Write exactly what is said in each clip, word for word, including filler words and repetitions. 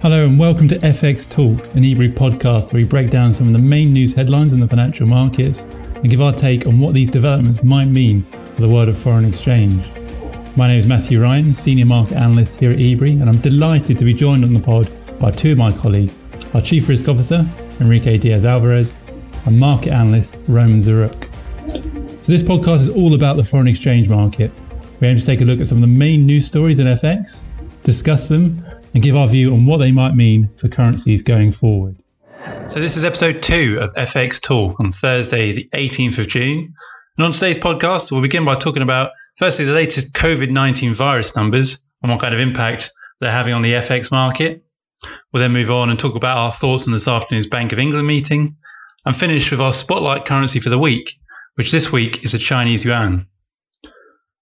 Hello and welcome to F X Talk, an Ebury podcast where we break down some of the main news headlines in the financial markets and give our take on what these developments might mean for the world of foreign exchange. My name is Matthew Ryan, Senior Market Analyst here at Ebury, and I'm delighted to be joined on the pod by two of my colleagues, our Chief Risk Officer, Enrique Diaz Alvarez, and Market Analyst, Roman Zaruk. So this podcast is all about the foreign exchange market. We aim to take a look at some of the main news stories in F X, discuss them, and give our view on what they might mean for currencies going forward. So this is episode two of F X Talk on Thursday, the eighteenth of June. And on today's podcast, we'll begin by talking about, firstly, the latest COVID nineteen virus numbers and what kind of impact they're having on the F X market. We'll then move on and talk about our thoughts on this afternoon's Bank of England meeting and finish with our spotlight currency for the week, which this week is the Chinese yuan.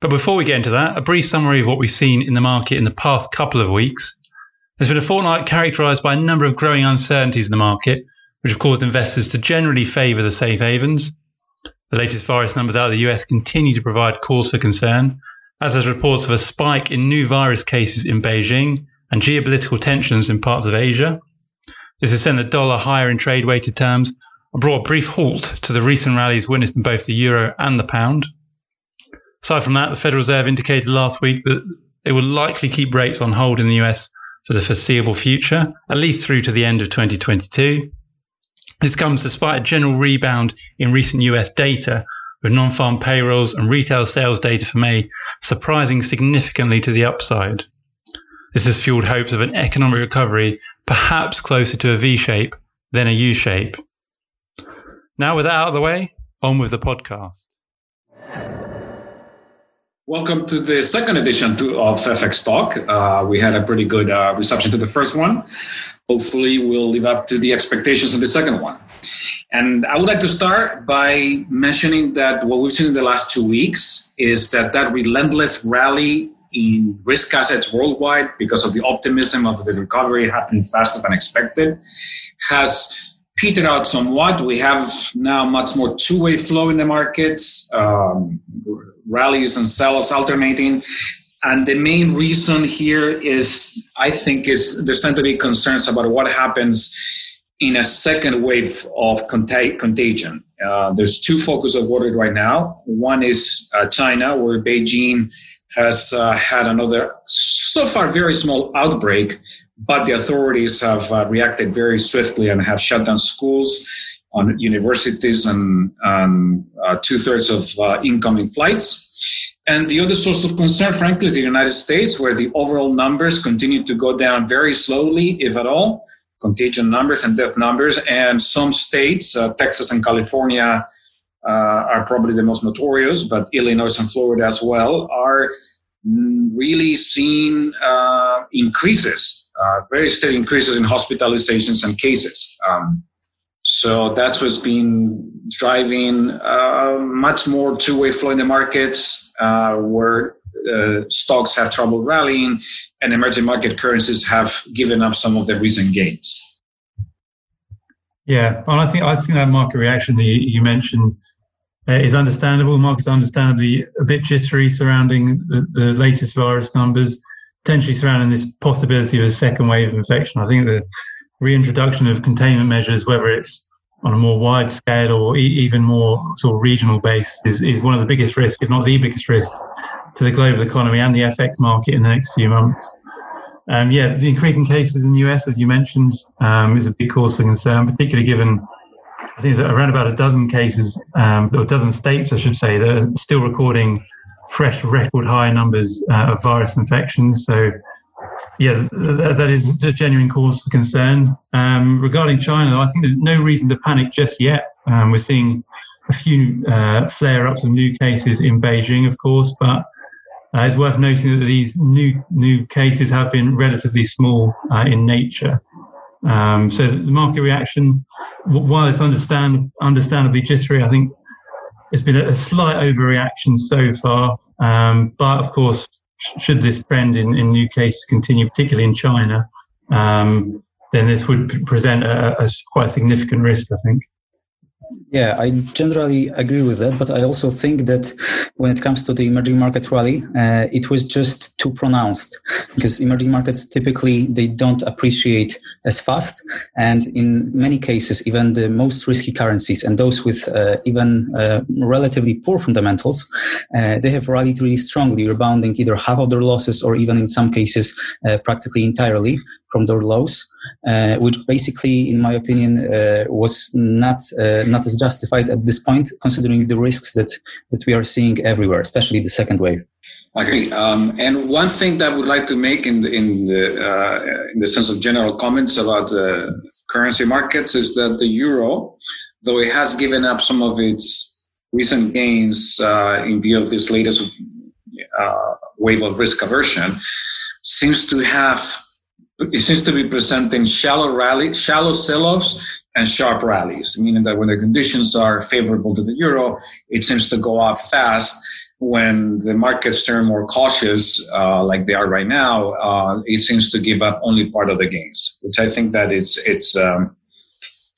But before we get into that, a brief summary of what we've seen in the market in the past couple of weeks. There's been a fortnight characterised by a number of growing uncertainties in the market, which have caused investors to generally favour the safe havens. The latest virus numbers out of the U S continue to provide cause for concern, as has reports of a spike in new virus cases in Beijing and geopolitical tensions in parts of Asia. This has sent the dollar higher in trade-weighted terms and brought a brief halt to the recent rallies witnessed in both the euro and the pound. Aside from that, the Federal Reserve indicated last week that it will likely keep rates on hold in the U S for the foreseeable future, at least through to the end of twenty twenty-two. This comes despite a general rebound in recent U S data, with non-farm payrolls and retail sales data for May surprising significantly to the upside. This has fueled hopes of an economic recovery, perhaps closer to a V-shape than a U-shape. Now with that out of the way, on with the podcast. Welcome to the second edition to, of F X Talk. Uh, we had a pretty good uh, reception to the first one. Hopefully, we'll live up to the expectations of the second one. And I would like to start by mentioning that what we've seen in the last two weeks is that that relentless rally in risk assets worldwide, because of the optimism of the recovery happening faster than expected, has petered out somewhat. We have now much more two-way flow in the markets. Um, rallies and sell-offs alternating. And the main reason here is, I think, is there's going to be concerns about what happens in a second wave of contag- contagion. Uh, there's two focus of worry right now. One is uh, China, where Beijing has uh, had another, so far, very small outbreak, but the authorities have uh, reacted very swiftly and have shut down schools, on universities and um, uh, two-thirds of uh, incoming flights. And the other source of concern, frankly, is the United States, where the overall numbers continue to go down very slowly, if at all, contagion numbers and death numbers. And some states, uh, Texas and California, uh, are probably the most notorious, but Illinois and Florida as well, are really seeing uh, increases, uh, very steady increases in hospitalizations and cases. Um, So that's what's been driving uh, much more two-way flow in the markets, uh, where uh, stocks have trouble rallying and emerging market currencies have given up some of their recent gains. Yeah, well, I think I think that market reaction that you mentioned uh, is understandable. The market's understandably a bit jittery surrounding the, the latest virus numbers, potentially surrounding this possibility of a second wave of infection. I think the reintroduction of containment measures, whether it's on a more wide scale or e- even more sort of regional base, is, is one of the biggest risks, if not the biggest risk, to the global economy and the F X market in the next few months. Um, yeah, the increasing cases in the U S, as you mentioned, um, is a big cause for concern, particularly given I think there's around about a dozen cases, um, or a dozen states, I should say, that are still recording fresh record high numbers uh, of virus infections. So, yeah, that is a genuine cause for concern. Um, regarding China, I think there's no reason to panic just yet. Um, we're seeing a few uh, flare-ups of new cases in Beijing, of course, but uh, it's worth noting that these new new cases have been relatively small uh, in nature. Um, so the market reaction, while it's understand, understandably jittery, I think it's been a slight overreaction so far, um, but of course, should this trend in, in new cases continue, particularly in China, um, then this would present a, a quite significant risk, I think. Yeah, I generally agree with that, but I also think that when it comes to the emerging market rally, uh, it was just too pronounced, because emerging markets typically, they don't appreciate as fast. And in many cases, even the most risky currencies and those with uh, even uh, relatively poor fundamentals, uh, they have rallied really strongly, rebounding either half of their losses or even in some cases, uh, practically entirely from their lows. Uh, which basically, in my opinion, uh, was not uh, not as justified at this point, considering the risks that, that we are seeing everywhere, especially the second wave. I agree. Um, and one thing that I would like to make in the, in the uh, in the sense of general comments about uh, currency markets is that the euro, though it has given up some of its recent gains uh, in view of this latest uh, wave of risk aversion, seems to have. It seems to be presenting shallow rally, shallow sell-offs and sharp rallies, meaning that when the conditions are favorable to the euro, it seems to go up fast. When the markets turn more cautious, uh, like they are right now, uh, it seems to give up only part of the gains, which I think that it's it's um,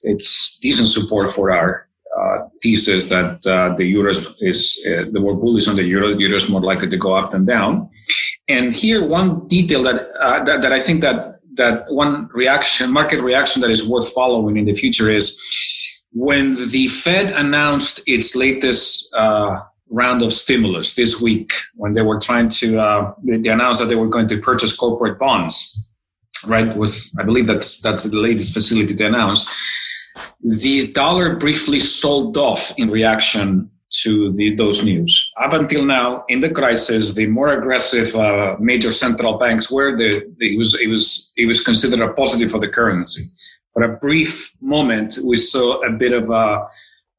it's decent support for our uh, thesis that uh, the euro is uh, the more bullish on the euro, the euro is more likely to go up than down. And here, one detail that uh, that, that I think that. That one reaction, market reaction that is worth following in the future is when the Fed announced its latest uh, round of stimulus this week, when they were trying to, uh, they announced that they were going to purchase corporate bonds, right? It was I believe that's that's the latest facility they announced. The dollar briefly sold off in reaction to the, those news. Up until now, in the crisis, the more aggressive uh, major central banks were. The, the, it was it was it was considered a positive for the currency. For a brief moment, we saw a bit of a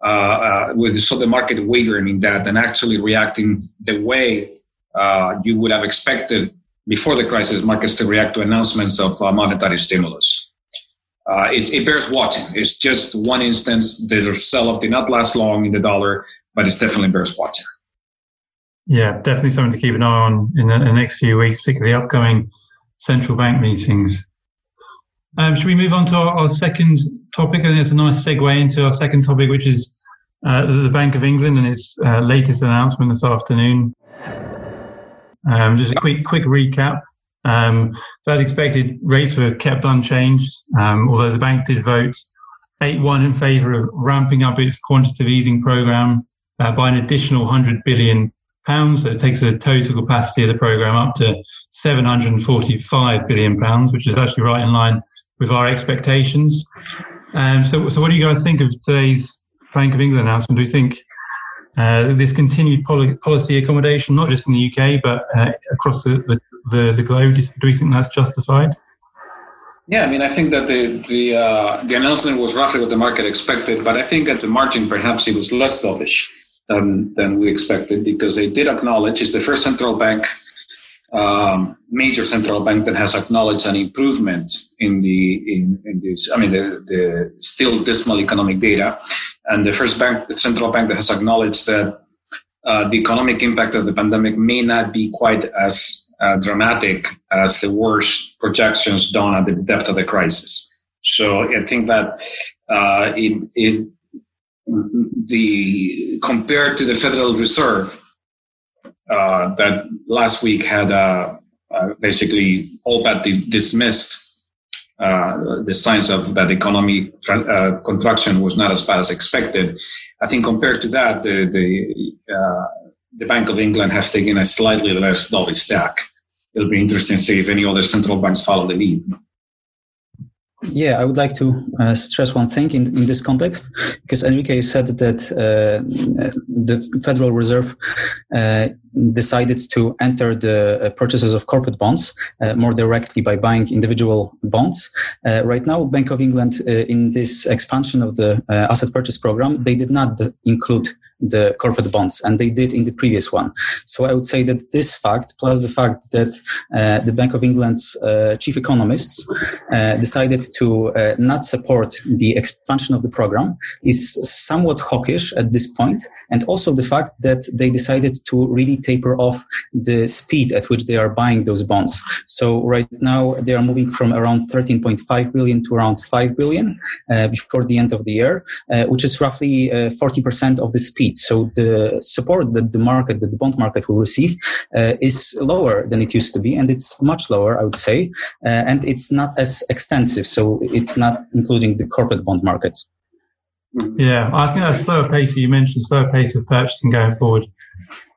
uh, uh, we saw the market wavering in that and actually reacting the way uh, you would have expected before the crisis. Markets to react to announcements of uh, monetary stimulus. Uh, it, it bears watching. It's just one instance. The sell-off did not last long in the dollar. But it's definitely worth watching. Yeah, definitely something to keep an eye on in the, in the next few weeks, particularly the upcoming central bank meetings. Um, should we move on to our, our second topic? I think it's a nice segue into our second topic, which is uh, the Bank of England and its uh, latest announcement this afternoon. Um, just a quick quick recap. Um, so as expected, rates were kept unchanged, um, although the bank did vote eight one in favour of ramping up its quantitative easing programme Uh, by an additional one hundred billion pounds. So it takes the total capacity of the programme up to seven hundred forty-five billion pounds, which is actually right in line with our expectations. Um, so, so what do you guys think of today's Bank of England announcement? Do you think uh, this continued poli- policy accommodation, not just in the U K, but uh, across the, the, the, the globe, do we think that's justified? Yeah, I mean, I think that the the, uh, the announcement was roughly what the market expected, but I think at the margin, perhaps it was less dovish than than we expected, because they did acknowledge it's the first central bank, um, major central bank that has acknowledged an improvement in the in, in this. I mean, the, the still dismal economic data, and the first bank, the central bank that has acknowledged that uh, the economic impact of the pandemic may not be quite as uh, dramatic as the worst projections done at the depth of the crisis. So I think that uh, it it. The compared to the Federal Reserve uh, that last week had uh, uh, basically all but dismissed uh, the signs of that economy uh, contraction was not as bad as expected. I think compared to that, the the, uh, the Bank of England has taken a slightly less dovish stack. It'll be interesting to see if any other central banks follow the lead. Yeah, I would like to uh, stress one thing in, in this context, because Enrique said that uh, the Federal Reserve uh, decided to enter the purchases of corporate bonds uh, more directly by buying individual bonds. Uh, right now, Bank of England, uh, in this expansion of the uh, asset purchase program, they did not include the corporate bonds, and they did in the previous one. So I would say that this fact, plus the fact that uh, the Bank of England's uh, chief economists uh, decided to uh, not support the expansion of the program, is somewhat hawkish at this point, and also the fact that they decided to really taper off the speed at which they are buying those bonds. So right now they are moving from around thirteen point five billion to around five billion uh, before the end of the year, uh, which is roughly uh, forty percent of the speed. So the support that the market, that the bond market will receive uh, is lower than it used to be, and it's much lower, I would say, uh, and it's not as extensive. So it's not including the corporate bond market. Yeah, I think that slower pace that you mentioned, slower pace of purchasing going forward,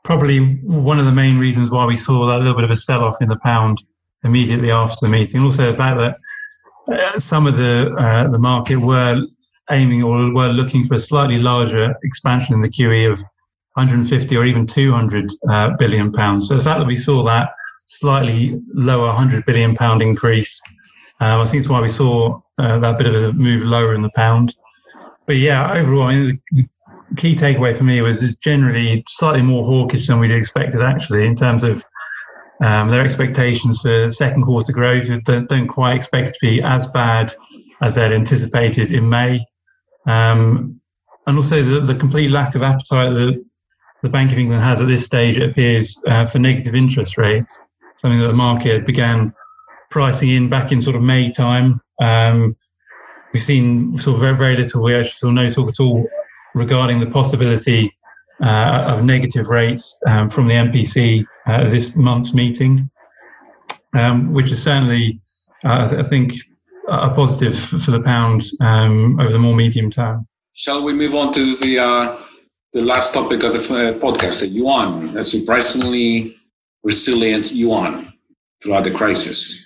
probably one of the main reasons why we saw that little bit of a sell-off in the pound immediately after the meeting. Also the fact that uh, some of the uh, the market were aiming or were looking for a slightly larger expansion in the Q E of one hundred fifty or even two hundred uh, billion pounds. So the fact that we saw that slightly lower one hundred billion pound increase, um, I think it's why we saw uh, that bit of a move lower in the pound. But yeah, overall, I mean, the key takeaway for me was it's generally slightly more hawkish than we'd expected, actually, in terms of um, their expectations for second quarter growth. Don't, don't quite expect it to be as bad as they'd anticipated in May. Um, and also the, the complete lack of appetite that the Bank of England has at this stage, it appears, uh, for negative interest rates, something that the market began pricing in back in sort of May time. Um, We've seen sort of very, very little. We actually saw no talk at all regarding the possibility uh, of negative rates um, from the M P C uh, this month's meeting, um, which is certainly, uh, I think, a positive for the pound um, over the more medium term. Shall we move on to the uh, the last topic of the podcast, the yuan, a surprisingly resilient yuan throughout the crisis?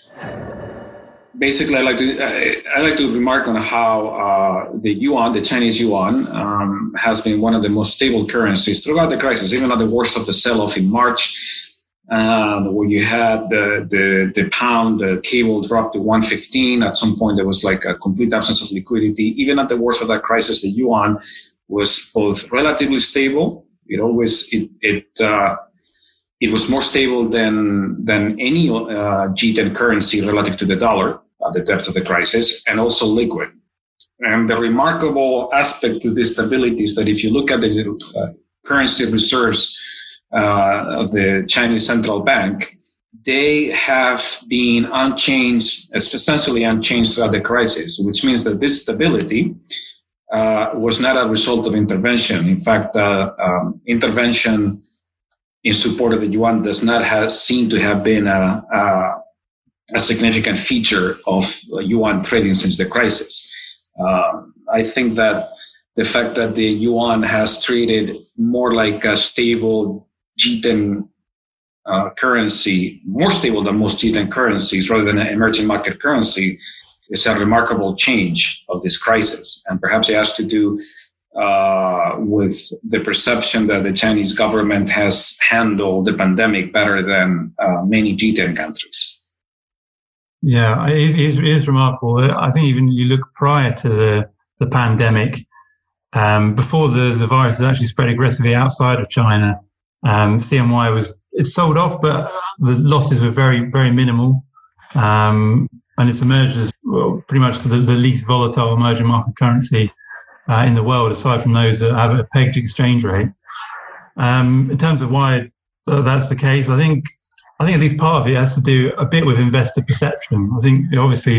Basically, I like to I, I like to remark on how uh, the yuan, the Chinese yuan, um, has been one of the most stable currencies throughout the crisis, even at the worst of the sell-off in March, um, when you had the the, the pound the cable drop to one fifteen. At some point, there was like a complete absence of liquidity. Even at the worst of that crisis, the yuan was both relatively stable. It always it it. Uh, It was more stable than than any uh, G ten currency relative to the dollar at the depth of the crisis, and also liquid. And the remarkable aspect to this stability is that if you look at the uh, currency reserves uh, of the Chinese Central Bank, they have been unchanged, essentially unchanged throughout the crisis, which means that this stability uh, was not a result of intervention. In fact, uh, um, intervention in support of the yuan does not have, seem to have been a, a, a significant feature of yuan trading since the crisis. Uh, I think that the fact that the yuan has traded more like a stable G ten uh, currency, more stable than most G ten currencies rather than an emerging market currency, is a remarkable change of this crisis. And perhaps it has to do Uh, with the perception that the Chinese government has handled the pandemic better than uh, many G ten countries. Yeah, it is, it is remarkable. I think even you look prior to the, the pandemic, um, before the, the virus had actually spread aggressively outside of China, um, C N Y was it sold off, but the losses were very, very minimal. Um, and it's emerged as well, pretty much the, the least volatile emerging market currency Uh, in the world, aside from those that have a pegged exchange rate. Um, in terms of why that's the case, I think I think at least part of it has to do a bit with investor perception. I think obviously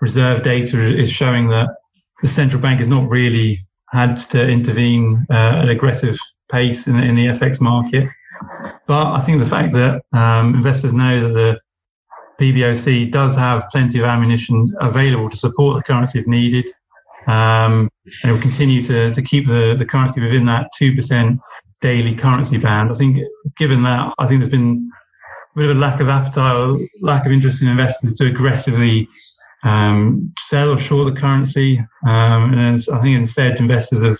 reserve data is showing that the central bank has not really had to intervene uh, at an aggressive pace in, in the F X market. But I think the fact that um, investors know that the P B O C does have plenty of ammunition available to support the currency if needed, Um, and it will continue to, to keep the, the currency within that two percent daily currency band. I think given that, I think there's been a bit of a lack of appetite or lack of interest in investors to aggressively um, sell or short the currency. Um, and I think instead investors have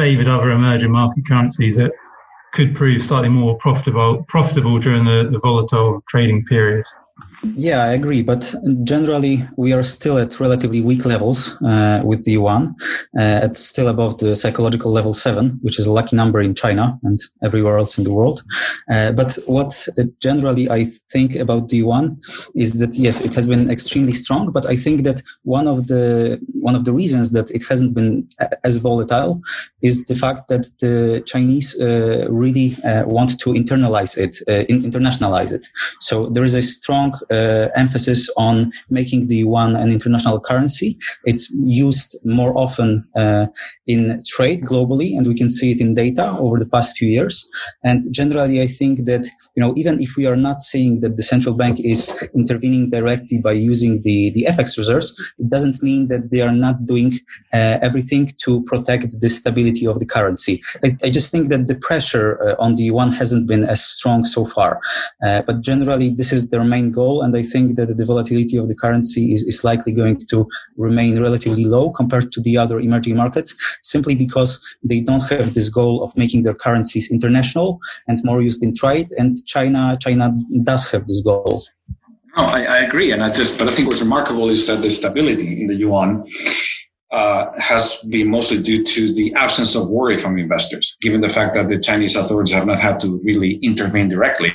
favoured other emerging market currencies that could prove slightly more profitable, profitable during the, the volatile trading period. Yeah, I agree. But generally, we are still at relatively weak levels uh, with the yuan. Uh, it's still above the psychological level seven, which is a lucky number in China and everywhere else in the world. Uh, but what uh, generally I think about the yuan is that, yes, it has been extremely strong. But I think that one of the one of the reasons that it hasn't been as volatile is the fact that the Chinese uh, really uh, want to internalize it, uh, internationalize it. So there is a strong Uh, emphasis on making the yuan an international currency. It's used more often uh, in trade globally, and we can see it in data over the past few years. And generally, I think that, you know, even if we are not seeing that the central bank is intervening directly by using the, the F X reserves, it doesn't mean that they are not doing uh, everything to protect the stability of the currency. I, I just think that the pressure uh, on the yuan hasn't been as strong so far. Uh, but generally, this is their main goal. And I think that the volatility of the currency is, is likely going to remain relatively low compared to the other emerging markets, simply because they don't have this goal of making their currencies international and more used in trade. And China, China does have this goal. No, I, I agree. And I just, but I think what's remarkable is that the stability in the yuan uh, has been mostly due to the absence of worry from investors, given the fact that the Chinese authorities have not had to really intervene directly.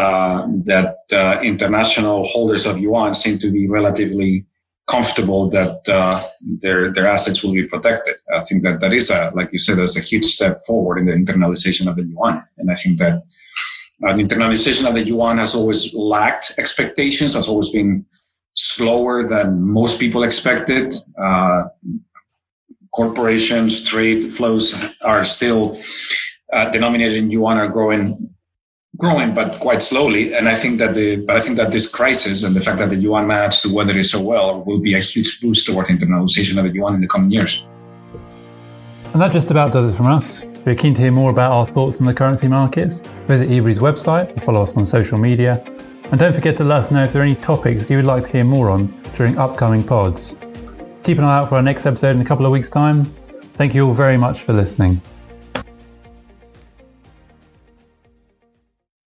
Uh, that uh, international holders of yuan seem to be relatively comfortable that uh, their their assets will be protected. I think that that is, a, like you said, that's a huge step forward in the internalization of the yuan. And I think that uh, the internalization of the yuan has always lacked expectations, has always been slower than most people expected. Uh, corporations, trade flows are still uh, denominated in yuan are growing growing, but quite slowly. And I think that the, but I think that this crisis and the fact that the yuan managed to weather it so well will be a huge boost toward internationalization of the yuan in the coming years. And that just about does it from us. If you're keen to hear more about our thoughts on the currency markets, visit Ebury's website or follow us on social media. And don't forget to let us know if there are any topics you would like to hear more on during upcoming pods. Keep an eye out for our next episode in a couple of weeks' time. Thank you all very much for listening.